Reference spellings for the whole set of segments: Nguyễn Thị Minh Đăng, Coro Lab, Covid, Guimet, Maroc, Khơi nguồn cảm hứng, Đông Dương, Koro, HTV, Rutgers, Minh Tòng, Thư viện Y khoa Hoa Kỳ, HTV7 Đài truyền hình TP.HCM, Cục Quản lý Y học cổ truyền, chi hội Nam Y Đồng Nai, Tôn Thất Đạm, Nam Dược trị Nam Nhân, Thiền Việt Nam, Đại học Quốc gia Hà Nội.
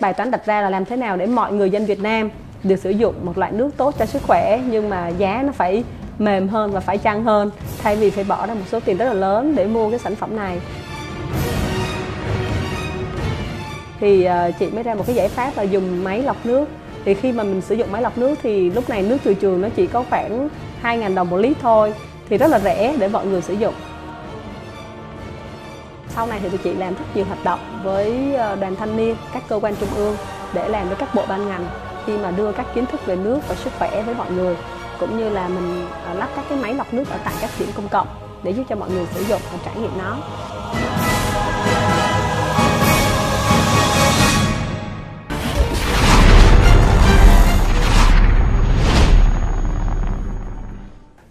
Bài toán đặt ra là làm thế nào để mọi người dân Việt Nam được sử dụng một loại nước tốt cho sức khỏe nhưng mà giá nó phải mềm hơn và phải chăng hơn, thay vì phải bỏ ra một số tiền rất là lớn để mua cái sản phẩm này. Thì chị mới ra một cái giải pháp là dùng máy lọc nước. Thì khi mà mình sử dụng máy lọc nước thì lúc này nước từ trường nó chỉ có khoảng 2.000 đồng một lít thôi, thì rất là rẻ để mọi người sử dụng. Sau này thì tụi chị làm rất nhiều hoạt động với đoàn thanh niên, các cơ quan trung ương để làm với các bộ ban ngành khi mà đưa các kiến thức về nước và sức khỏe với mọi người, cũng như là mình lắp các cái máy lọc nước ở tại các điểm công cộng để giúp cho mọi người sử dụng và trải nghiệm nó.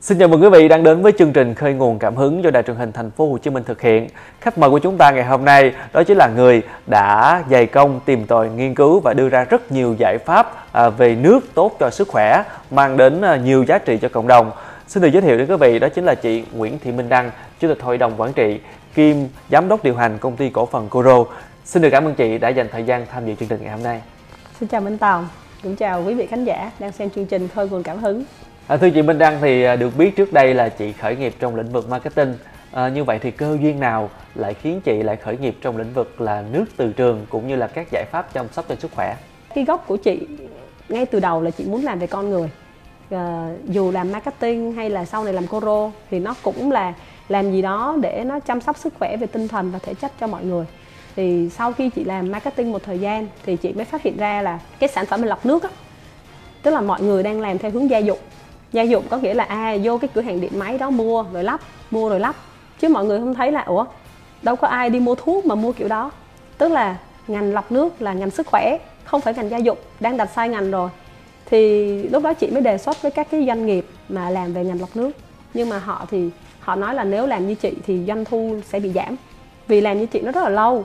Xin chào mừng quý vị đang đến với chương trình Khơi nguồn cảm hứng do Đài truyền hình Thành phố Hồ Chí Minh thực hiện. Khách mời của chúng ta ngày hôm nay đó chính là người đã dày công tìm tòi nghiên cứu và đưa ra rất nhiều giải pháp về nước tốt cho sức khỏe, mang đến nhiều giá trị cho cộng đồng. Xin được giới thiệu đến quý vị đó chính là chị Nguyễn Thị Minh Đăng, Chủ tịch Hội đồng Quản trị, kiêm Giám đốc điều hành Công ty Cổ phần Koro. Xin được cảm ơn chị đã dành thời gian tham dự chương trình ngày hôm nay. Xin chào Minh Tòng, cũng chào quý vị khán giả đang xem chương trình Khơi nguồn cảm hứng. Thưa chị Minh Đăng, thì được biết trước đây là chị khởi nghiệp trong lĩnh vực marketing. Như vậy thì cơ duyên nào lại khiến chị lại khởi nghiệp trong lĩnh vực là nước từ trường cũng như là các giải pháp chăm sóc cho sức khỏe? Cái gốc của chị ngay từ đầu là chị muốn làm về con người. Dù làm marketing hay là sau này làm Koro thì nó cũng là làm gì đó để nó chăm sóc sức khỏe về tinh thần và thể chất cho mọi người. Thì sau khi chị làm marketing một thời gian thì chị mới phát hiện ra là cái sản phẩm mình lọc nước á, tức là mọi người đang làm theo hướng gia dụng. Gia dụng có nghĩa là vô cái cửa hàng điện máy đó mua rồi lắp, mua rồi lắp. Chứ mọi người không thấy là ủa, đâu có ai đi mua thuốc mà mua kiểu đó. Tức là ngành lọc nước là ngành sức khỏe, không phải ngành gia dụng, đang đặt sai ngành rồi. Thì lúc đó chị mới đề xuất với các cái doanh nghiệp mà làm về ngành lọc nước. Nhưng mà họ nói là nếu làm như chị thì doanh thu sẽ bị giảm. Vì làm như chị nó rất là lâu.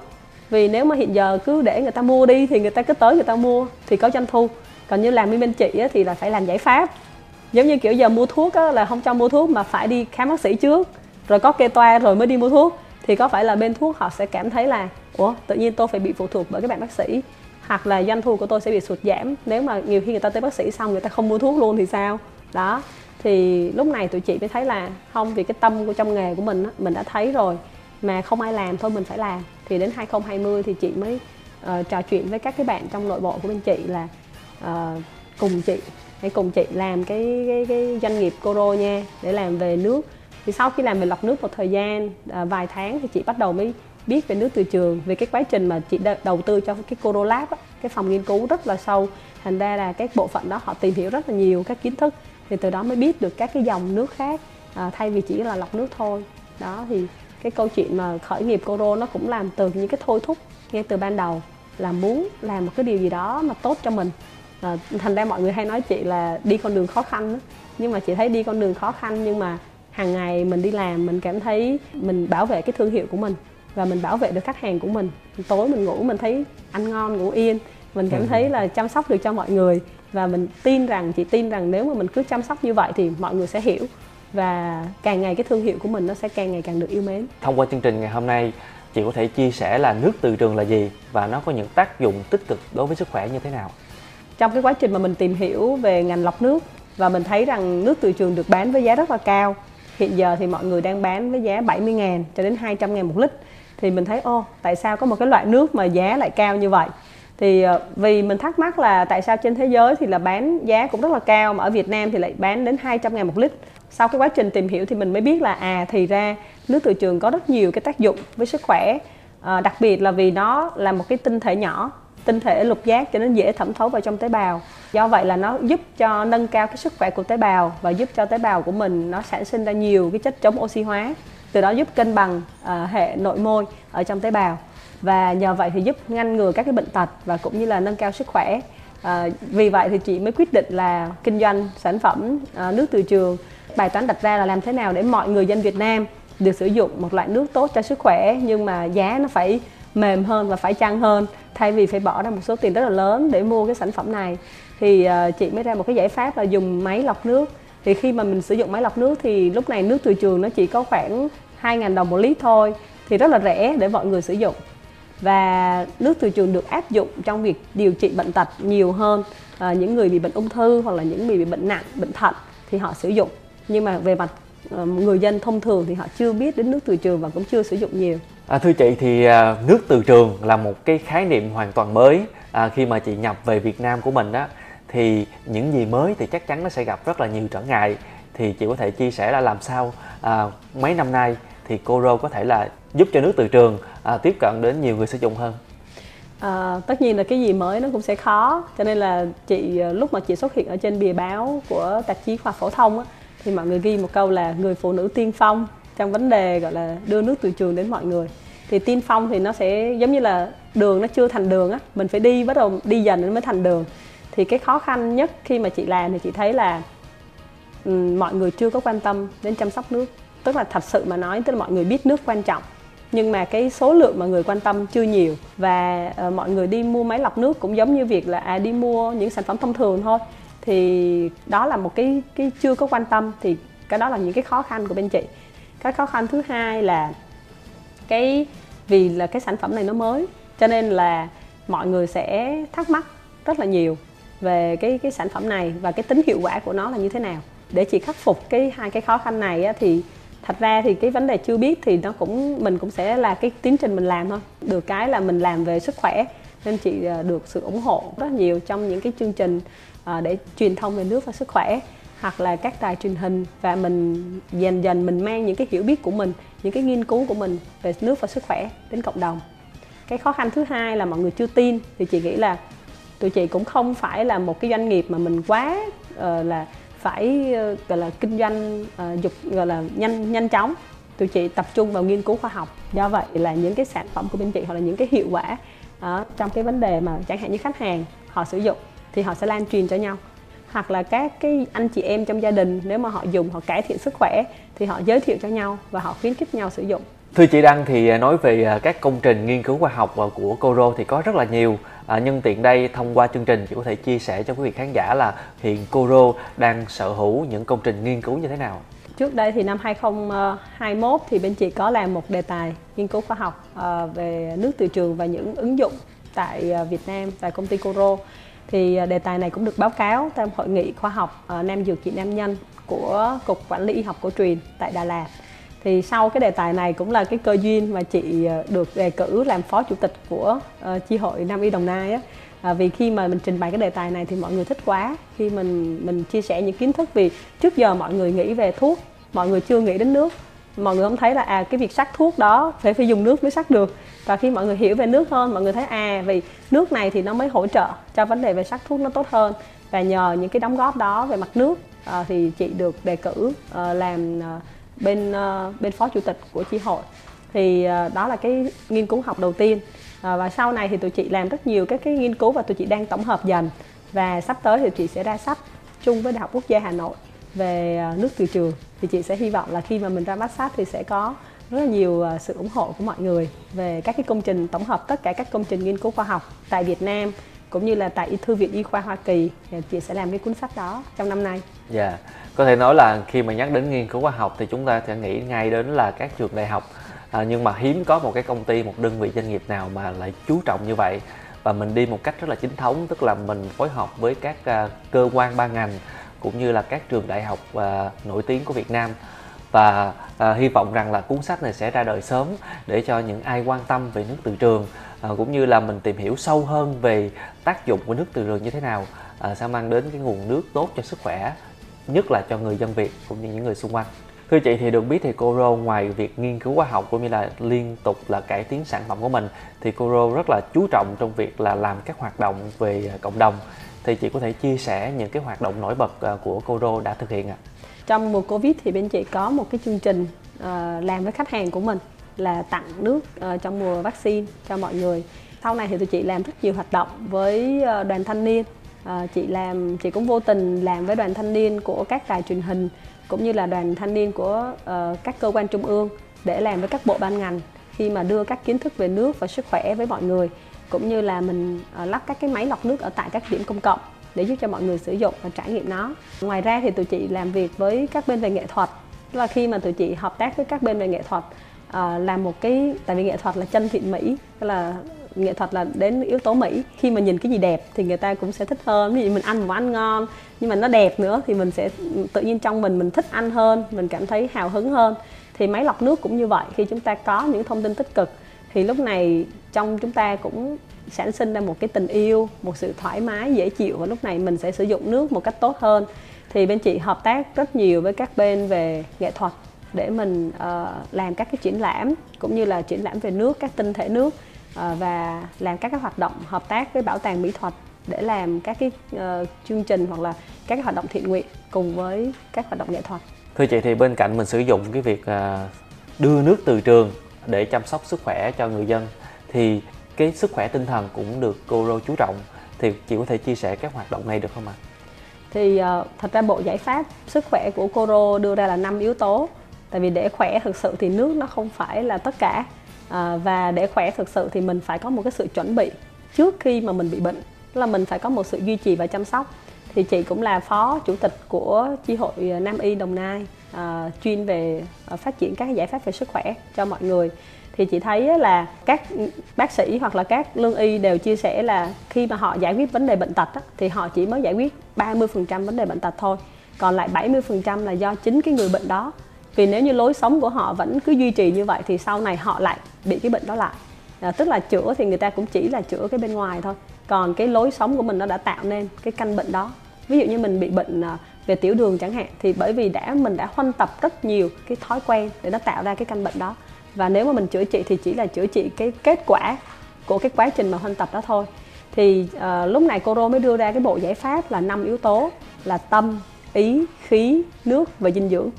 Vì nếu mà hiện giờ cứ để người ta mua đi thì người ta cứ tới người ta mua thì có doanh thu. Còn như làm với bên chị thì là phải làm giải pháp. Giống như kiểu giờ mua thuốc á, là không cho mua thuốc mà phải đi khám bác sĩ trước, rồi có kê toa rồi mới đi mua thuốc. Thì có phải là bên thuốc họ sẽ cảm thấy là ủa, tự nhiên tôi phải bị phụ thuộc bởi các bạn bác sĩ, hoặc là doanh thu của tôi sẽ bị sụt giảm. Nếu mà nhiều khi người ta tới bác sĩ xong người ta không mua thuốc luôn thì sao? Đó, thì lúc này tụi chị mới thấy là không, vì cái tâm của trong nghề của mình á, mình đã thấy rồi mà không ai làm, thôi mình phải làm. Thì đến 2020 thì chị mới trò chuyện với các cái bạn trong nội bộ của bên chị là cùng chị làm cái doanh nghiệp Koro nha, để làm về nước. Thì sau khi làm về lọc nước một thời gian vài tháng thì chị bắt đầu mới biết về nước từ trường, về cái quá trình mà chị đầu tư cho cái Coro Lab á, cái phòng nghiên cứu rất là sâu. Thành ra là các bộ phận đó họ tìm hiểu rất là nhiều các kiến thức, thì từ đó mới biết được các cái dòng nước khác thay vì chỉ là lọc nước thôi. Đó, thì cái câu chuyện mà khởi nghiệp Koro nó cũng làm từ những cái thôi thúc ngay từ ban đầu là muốn làm một cái điều gì đó mà tốt cho mình. Thành ra mọi người hay nói chị là đi con đường khó khăn đó. Nhưng mà chị thấy đi con đường khó khăn, nhưng mà hàng ngày mình đi làm mình cảm thấy mình bảo vệ cái thương hiệu của mình và mình bảo vệ được khách hàng của mình. Tối mình ngủ mình thấy ăn ngon ngủ yên, mình cảm thấy là chăm sóc được cho mọi người. Và mình tin rằng, chị tin rằng nếu mà mình cứ chăm sóc như vậy thì mọi người sẽ hiểu, và càng ngày cái thương hiệu của mình nó sẽ càng ngày càng được yêu mến. Thông qua chương trình ngày hôm nay, chị có thể chia sẻ là nước từ trường là gì và nó có những tác dụng tích cực đối với sức khỏe như thế nào? Trong cái quá trình mà mình tìm hiểu về ngành lọc nước và mình thấy rằng nước từ trường được bán với giá rất là cao. Hiện giờ thì mọi người đang bán với giá 70.000 cho đến 200.000 một lít. Thì mình thấy tại sao có một cái loại nước mà giá lại cao như vậy? Thì vì mình thắc mắc là tại sao trên thế giới thì là bán giá cũng rất là cao mà ở Việt Nam thì lại bán đến 200.000 một lít. Sau cái quá trình tìm hiểu thì mình mới biết là thì ra nước từ trường có rất nhiều cái tác dụng với sức khỏe. Đặc biệt là vì nó là một cái tinh thể nhỏ, tinh thể lục giác, cho nên dễ thẩm thấu vào trong tế bào. Do vậy là nó giúp cho nâng cao cái sức khỏe của tế bào và giúp cho tế bào của mình nó sản sinh ra nhiều cái chất chống oxy hóa, từ đó giúp cân bằng hệ nội môi ở trong tế bào, và nhờ vậy thì giúp ngăn ngừa các cái bệnh tật và cũng như là nâng cao sức khỏe. Vì vậy thì chị mới quyết định là kinh doanh sản phẩm nước từ trường. Bài toán đặt ra là làm thế nào để mọi người dân Việt Nam được sử dụng một loại nước tốt cho sức khỏe nhưng mà giá nó phải mềm hơn và phải chăng hơn, thay vì phải bỏ ra một số tiền rất là lớn để mua cái sản phẩm này. Thì chị mới ra một cái giải pháp là dùng máy lọc nước. Thì khi mà mình sử dụng máy lọc nước thì lúc này nước từ trường nó chỉ có khoảng 2.000 đồng một lít thôi, thì rất là rẻ để mọi người sử dụng. Và nước từ trường được áp dụng trong việc điều trị bệnh tật nhiều hơn. Những người bị bệnh ung thư hoặc là những người bị bệnh nặng, bệnh thận thì họ sử dụng. Nhưng mà về mặt người dân thông thường thì họ chưa biết đến nước từ trường và cũng chưa sử dụng nhiều. Thưa chị, thì nước từ trường là một cái khái niệm hoàn toàn mới. Khi mà chị nhập về Việt Nam của mình đó, thì những gì mới thì chắc chắn nó sẽ gặp rất là nhiều trở ngại. Thì chị có thể chia sẻ là làm sao mấy năm nay thì Koro có thể là giúp cho nước từ trường tiếp cận đến nhiều người sử dụng hơn? Tất nhiên là cái gì mới nó cũng sẽ khó, cho nên là chị lúc mà chị xuất hiện ở trên bìa báo của tạp chí khoa phổ thông á, thì mọi người ghi một câu là người phụ nữ tiên phong trong vấn đề gọi là đưa nước từ trường đến mọi người. Thì tiên phong thì nó sẽ giống như là đường nó chưa thành đường á, mình phải đi, bắt đầu đi dần nó mới thành đường. Thì cái khó khăn nhất khi mà chị làm thì chị thấy là mọi người chưa có quan tâm đến chăm sóc nước. Tức là thật sự mà nói, tức là mọi người biết nước quan trọng, nhưng mà cái số lượng mà người quan tâm chưa nhiều. Và mọi người đi mua máy lọc nước cũng giống như việc là đi mua những sản phẩm thông thường thôi. Thì đó là một cái chưa có quan tâm, thì cái đó là những cái khó khăn của bên chị. Cái khó khăn thứ hai là vì là cái sản phẩm này nó mới, cho nên là mọi người sẽ thắc mắc rất là nhiều về cái sản phẩm này và cái tính hiệu quả của nó là như thế nào. Để chị khắc phục hai cái khó khăn này á, thì thật ra thì cái vấn đề chưa biết thì nó cũng, mình cũng sẽ là cái tiến trình mình làm thôi. Được cái là mình làm về sức khỏe nên chị được sự ủng hộ rất nhiều trong những cái chương trình để truyền thông về nước và sức khỏe, hoặc là các đài truyền hình, và mình dần dần mình mang những cái hiểu biết của mình, những cái nghiên cứu của mình về nước và sức khỏe đến cộng đồng. Cái khó khăn thứ hai là mọi người chưa tin. Thì chị nghĩ là tụi chị cũng không phải là một cái doanh nghiệp mà mình quá là phải gọi là kinh doanh gọi là nhanh chóng. Tụi chị tập trung vào nghiên cứu khoa học. Do vậy là những cái sản phẩm của bên chị hoặc là những cái hiệu quả trong cái vấn đề mà chẳng hạn như khách hàng họ sử dụng thì họ sẽ lan truyền cho nhau, hoặc là các cái anh chị em trong gia đình nếu mà họ dùng, họ cải thiện sức khỏe thì họ giới thiệu cho nhau và họ khuyến khích nhau sử dụng. Thưa chị Đăng, thì nói về các công trình nghiên cứu khoa học của Koro thì có rất là nhiều. Nhân tiện đây, thông qua chương trình, chị có thể chia sẻ cho quý vị khán giả là hiện Koro đang sở hữu những công trình nghiên cứu như thế nào? Trước đây thì năm 2021 thì bên chị có làm một đề tài nghiên cứu khoa học về nước từ trường và những ứng dụng tại Việt Nam, tại công ty Koro. Thì đề tài này cũng được báo cáo tại hội nghị khoa học Nam Dược trị Nam Nhân của Cục Quản lý Y học cổ truyền tại Đà Lạt. Thì sau cái đề tài này cũng là cái cơ duyên mà chị được đề cử làm phó chủ tịch của chi hội Nam Y Đồng Nai á. Vì khi mà mình trình bày cái đề tài này thì mọi người thích quá, khi mình chia sẻ những kiến thức, vì trước giờ mọi người nghĩ về thuốc, mọi người chưa nghĩ đến nước. Mọi người không thấy là cái việc sắc thuốc đó phải dùng nước mới sắc được. Và khi mọi người hiểu về nước hơn, mọi người thấy vì nước này thì nó mới hỗ trợ cho vấn đề về sắc thuốc nó tốt hơn. Và nhờ những cái đóng góp đó về mặt nước thì chị được đề cử làm bên phó chủ tịch của chi hội. Thì đó là cái nghiên cứu học đầu tiên. Và sau này thì tụi chị làm rất nhiều các cái nghiên cứu và tụi chị đang tổng hợp dần. Và sắp tới thì chị sẽ ra sách chung với Đại học Quốc gia Hà Nội về nước từ trường. Thì chị sẽ hy vọng là khi mà mình ra mắt sách thì sẽ có rất là nhiều sự ủng hộ của mọi người về các cái công trình, tổng hợp tất cả các công trình nghiên cứu khoa học tại Việt Nam cũng như là tại Thư viện Y khoa Hoa Kỳ. Chị sẽ làm cái cuốn sách đó trong năm nay. Dạ, có thể nói là khi mà nhắc đến nghiên cứu khoa học thì chúng ta sẽ nghĩ ngay đến là các trường đại học, nhưng mà hiếm có một cái công ty, một đơn vị doanh nghiệp nào mà lại chú trọng như vậy. Và mình đi một cách rất là chính thống, tức là mình phối hợp với các cơ quan ban ngành cũng như là các trường đại học nổi tiếng của Việt Nam. Và hy vọng rằng là cuốn sách này sẽ ra đời sớm để cho những ai quan tâm về nước từ trường cũng như là mình tìm hiểu sâu hơn về tác dụng của nước từ trường như thế nào, sẽ mang đến cái nguồn nước tốt cho sức khỏe, nhất là cho người dân Việt cũng như những người xung quanh. Thưa chị, thì được biết thì Koro ngoài việc nghiên cứu khoa học cũng như là liên tục là cải tiến sản phẩm của mình thì Koro rất là chú trọng trong việc là làm các hoạt động về cộng đồng. Thì chị có thể chia sẻ những cái hoạt động nổi bật của Koro đã thực hiện ạ? Trong mùa Covid thì bên chị có một cái chương trình làm với khách hàng của mình là tặng nước trong mùa vaccine cho mọi người. Sau này thì tụi chị làm rất nhiều hoạt động với đoàn thanh niên. Chị cũng vô tình làm với đoàn thanh niên của các đài truyền hình cũng như là đoàn thanh niên của các cơ quan trung ương để làm với các bộ ban ngành khi mà đưa các kiến thức về nước và sức khỏe với mọi người, cũng như là mình lắp các cái máy lọc nước ở tại các điểm công cộng để giúp cho mọi người sử dụng và trải nghiệm nó. Ngoài ra thì tụi chị làm việc với các bên về nghệ thuật. Tức là khi mà tụi chị hợp tác với các bên về nghệ thuật là một cái, tại vì nghệ thuật là chân thiện mỹ, tức là nghệ thuật là đến yếu tố mỹ. Khi mà nhìn cái gì đẹp thì người ta cũng sẽ thích hơn. Ví dụ mình ăn một ăn ngon nhưng mà nó đẹp nữa thì mình sẽ tự nhiên trong mình thích ăn hơn, mình cảm thấy hào hứng hơn. Thì máy lọc nước cũng như vậy, khi chúng ta có những thông tin tích cực thì lúc này trong chúng ta cũng sản sinh ra một cái tình yêu, một sự thoải mái, dễ chịu, và lúc này mình sẽ sử dụng nước một cách tốt hơn. Thì bên chị hợp tác rất nhiều với các bên về nghệ thuật để mình làm các cái triển lãm, cũng như là triển lãm về nước, các tinh thể nước, và làm các cái hoạt động hợp tác với bảo tàng mỹ thuật để làm các cái chương trình hoặc là các cái hoạt động thiện nguyện cùng với các hoạt động nghệ thuật. Thưa chị, thì bên cạnh mình sử dụng cái việc đưa nước từ trường để chăm sóc sức khỏe cho người dân thì cái sức khỏe tinh thần cũng được Coro chú trọng, thì chị có thể chia sẻ các hoạt động này được không ạ? Thì thật ra bộ giải pháp sức khỏe của Coro đưa ra là 5 yếu tố. Tại vì để khỏe thực sự thì nước nó không phải là tất cả, và để khỏe thực sự thì mình phải có một cái sự chuẩn bị trước khi mà mình bị bệnh, tức là mình phải có một sự duy trì và chăm sóc. Thì chị cũng là phó chủ tịch của chi hội Nam Y Đồng Nai, chuyên về phát triển các giải pháp về sức khỏe cho mọi người. Thì chị thấy là các bác sĩ hoặc là các lương y đều chia sẻ là khi mà họ giải quyết vấn đề bệnh tật thì họ chỉ mới giải quyết 30% vấn đề bệnh tật thôi, còn lại 70% là do chính cái người bệnh đó. Vì nếu như lối sống của họ vẫn cứ duy trì như vậy thì sau này họ lại bị cái bệnh đó lại. Tức là chữa thì người ta cũng chỉ là chữa cái bên ngoài thôi, còn cái lối sống của mình nó đã tạo nên cái căn bệnh đó. Ví dụ như mình bị bệnh về tiểu đường chẳng hạn, thì bởi vì mình đã huân tập rất nhiều cái thói quen để nó tạo ra cái căn bệnh đó. Và nếu mà mình chữa trị thì chỉ là chữa trị cái kết quả của cái quá trình mà huân tập đó thôi. Thì lúc này Coro mới đưa ra cái bộ giải pháp là 5 yếu tố là tâm, ý, khí, nước và dinh dưỡng.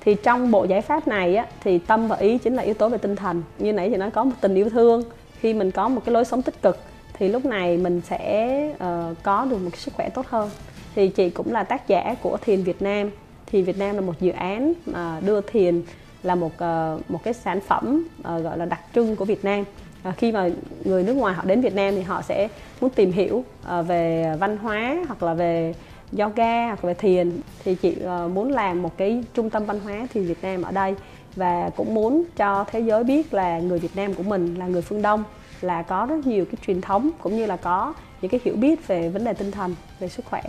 Thì trong bộ giải pháp này á, thì tâm và ý chính là yếu tố về tinh thần. Như nãy chị nói có một tình yêu thương, khi mình có một cái lối sống tích cực thì lúc này mình sẽ có được một cái sức khỏe tốt hơn. Thì chị cũng là tác giả của Thiền Việt Nam. Thiền Việt Nam là một dự án mà đưa thiền là một cái sản phẩm gọi là đặc trưng của Việt Nam. Khi mà người nước ngoài họ đến Việt Nam thì họ sẽ muốn tìm hiểu về văn hóa hoặc là về yoga hoặc về thiền, thì chị muốn làm một cái trung tâm văn hóa thiền Việt Nam ở đây, và cũng muốn cho thế giới biết là người Việt Nam của mình là người phương Đông, là có rất nhiều cái truyền thống cũng như là có những cái hiểu biết về vấn đề tinh thần, về sức khỏe.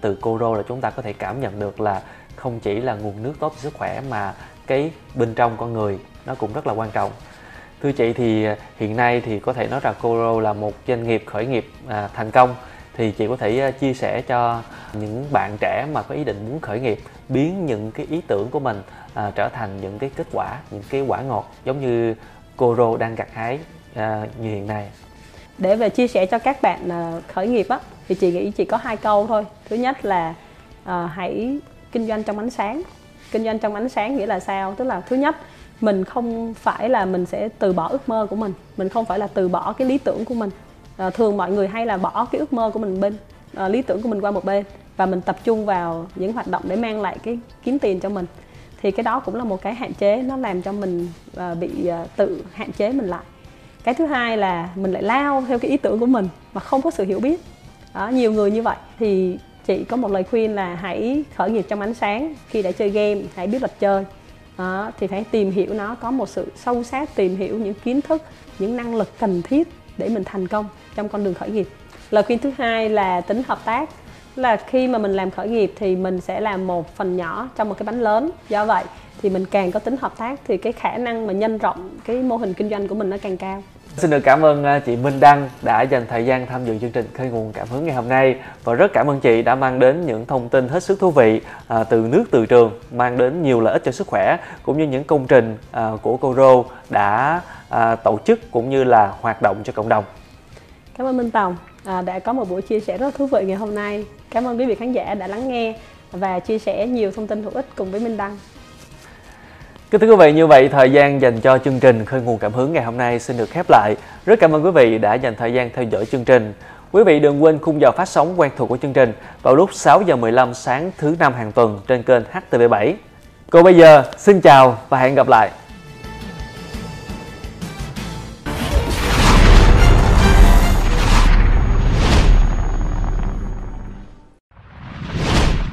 Từ Coro là chúng ta có thể cảm nhận được là không chỉ là nguồn nước tốt cho sức khỏe mà cái bên trong con người nó cũng rất là quan trọng. Thưa chị, thì hiện nay thì có thể nói rằng Coro là một doanh nghiệp khởi nghiệp thành công, thì chị có thể chia sẻ cho những bạn trẻ mà có ý định muốn khởi nghiệp biến những cái ý tưởng của mình trở thành những cái kết quả, những cái quả ngọt giống như Coro đang gặt hái như hiện nay. Để về chia sẻ cho các bạn khởi nghiệp á, thì chị nghĩ chỉ có 2 câu thôi. Thứ nhất là hãy kinh doanh trong ánh sáng. Kinh doanh trong ánh sáng nghĩa là sao? Tức là thứ nhất, mình không phải là mình sẽ từ bỏ ước mơ của mình không phải là từ bỏ cái lý tưởng của mình. Thường mọi người hay là bỏ cái ước mơ của mình bên, lý tưởng của mình qua một bên, và mình tập trung vào những hoạt động để mang lại cái kiếm tiền cho mình. Thì cái đó cũng là một cái hạn chế, nó làm cho mình bị tự hạn chế mình lại. Cái thứ hai là mình lại lao theo cái ý tưởng của mình mà không có sự hiểu biết. Nhiều người như vậy. Thì chị có một lời khuyên là hãy khởi nghiệp trong ánh sáng. Khi đã chơi game hãy biết luật chơi, thì phải tìm hiểu nó, có một sự sâu sát, tìm hiểu những kiến thức, những năng lực cần thiết để mình thành công trong con đường khởi nghiệp. Lời khuyên thứ hai là tính hợp tác, là khi mà mình làm khởi nghiệp thì mình sẽ làm một phần nhỏ trong một cái bánh lớn. Do vậy thì mình càng có tính hợp tác thì cái khả năng mà nhân rộng cái mô hình kinh doanh của mình nó càng cao. Xin được cảm ơn chị Minh Đăng đã dành thời gian tham dự chương trình Khơi nguồn cảm hứng ngày hôm nay, và rất cảm ơn chị đã mang đến những thông tin hết sức thú vị từ nước từ trường, mang đến nhiều lợi ích cho sức khỏe, cũng như những công trình của Coro đã tổ chức cũng như là hoạt động cho cộng đồng. Cảm ơn Minh Tòng đã có một buổi chia sẻ rất thú vị ngày hôm nay. Cảm ơn quý vị khán giả đã lắng nghe và chia sẻ nhiều thông tin hữu ích cùng với Minh Đăng. Kính thưa quý vị, như vậy thời gian dành cho chương trình Khơi nguồn cảm hứng ngày hôm nay xin được khép lại. Rất cảm ơn quý vị đã dành thời gian theo dõi chương trình. Quý vị đừng quên khung giờ phát sóng quen thuộc của chương trình vào lúc 6:15 sáng thứ Năm hàng tuần trên kênh HTV7. Còn bây giờ, xin chào và hẹn gặp lại.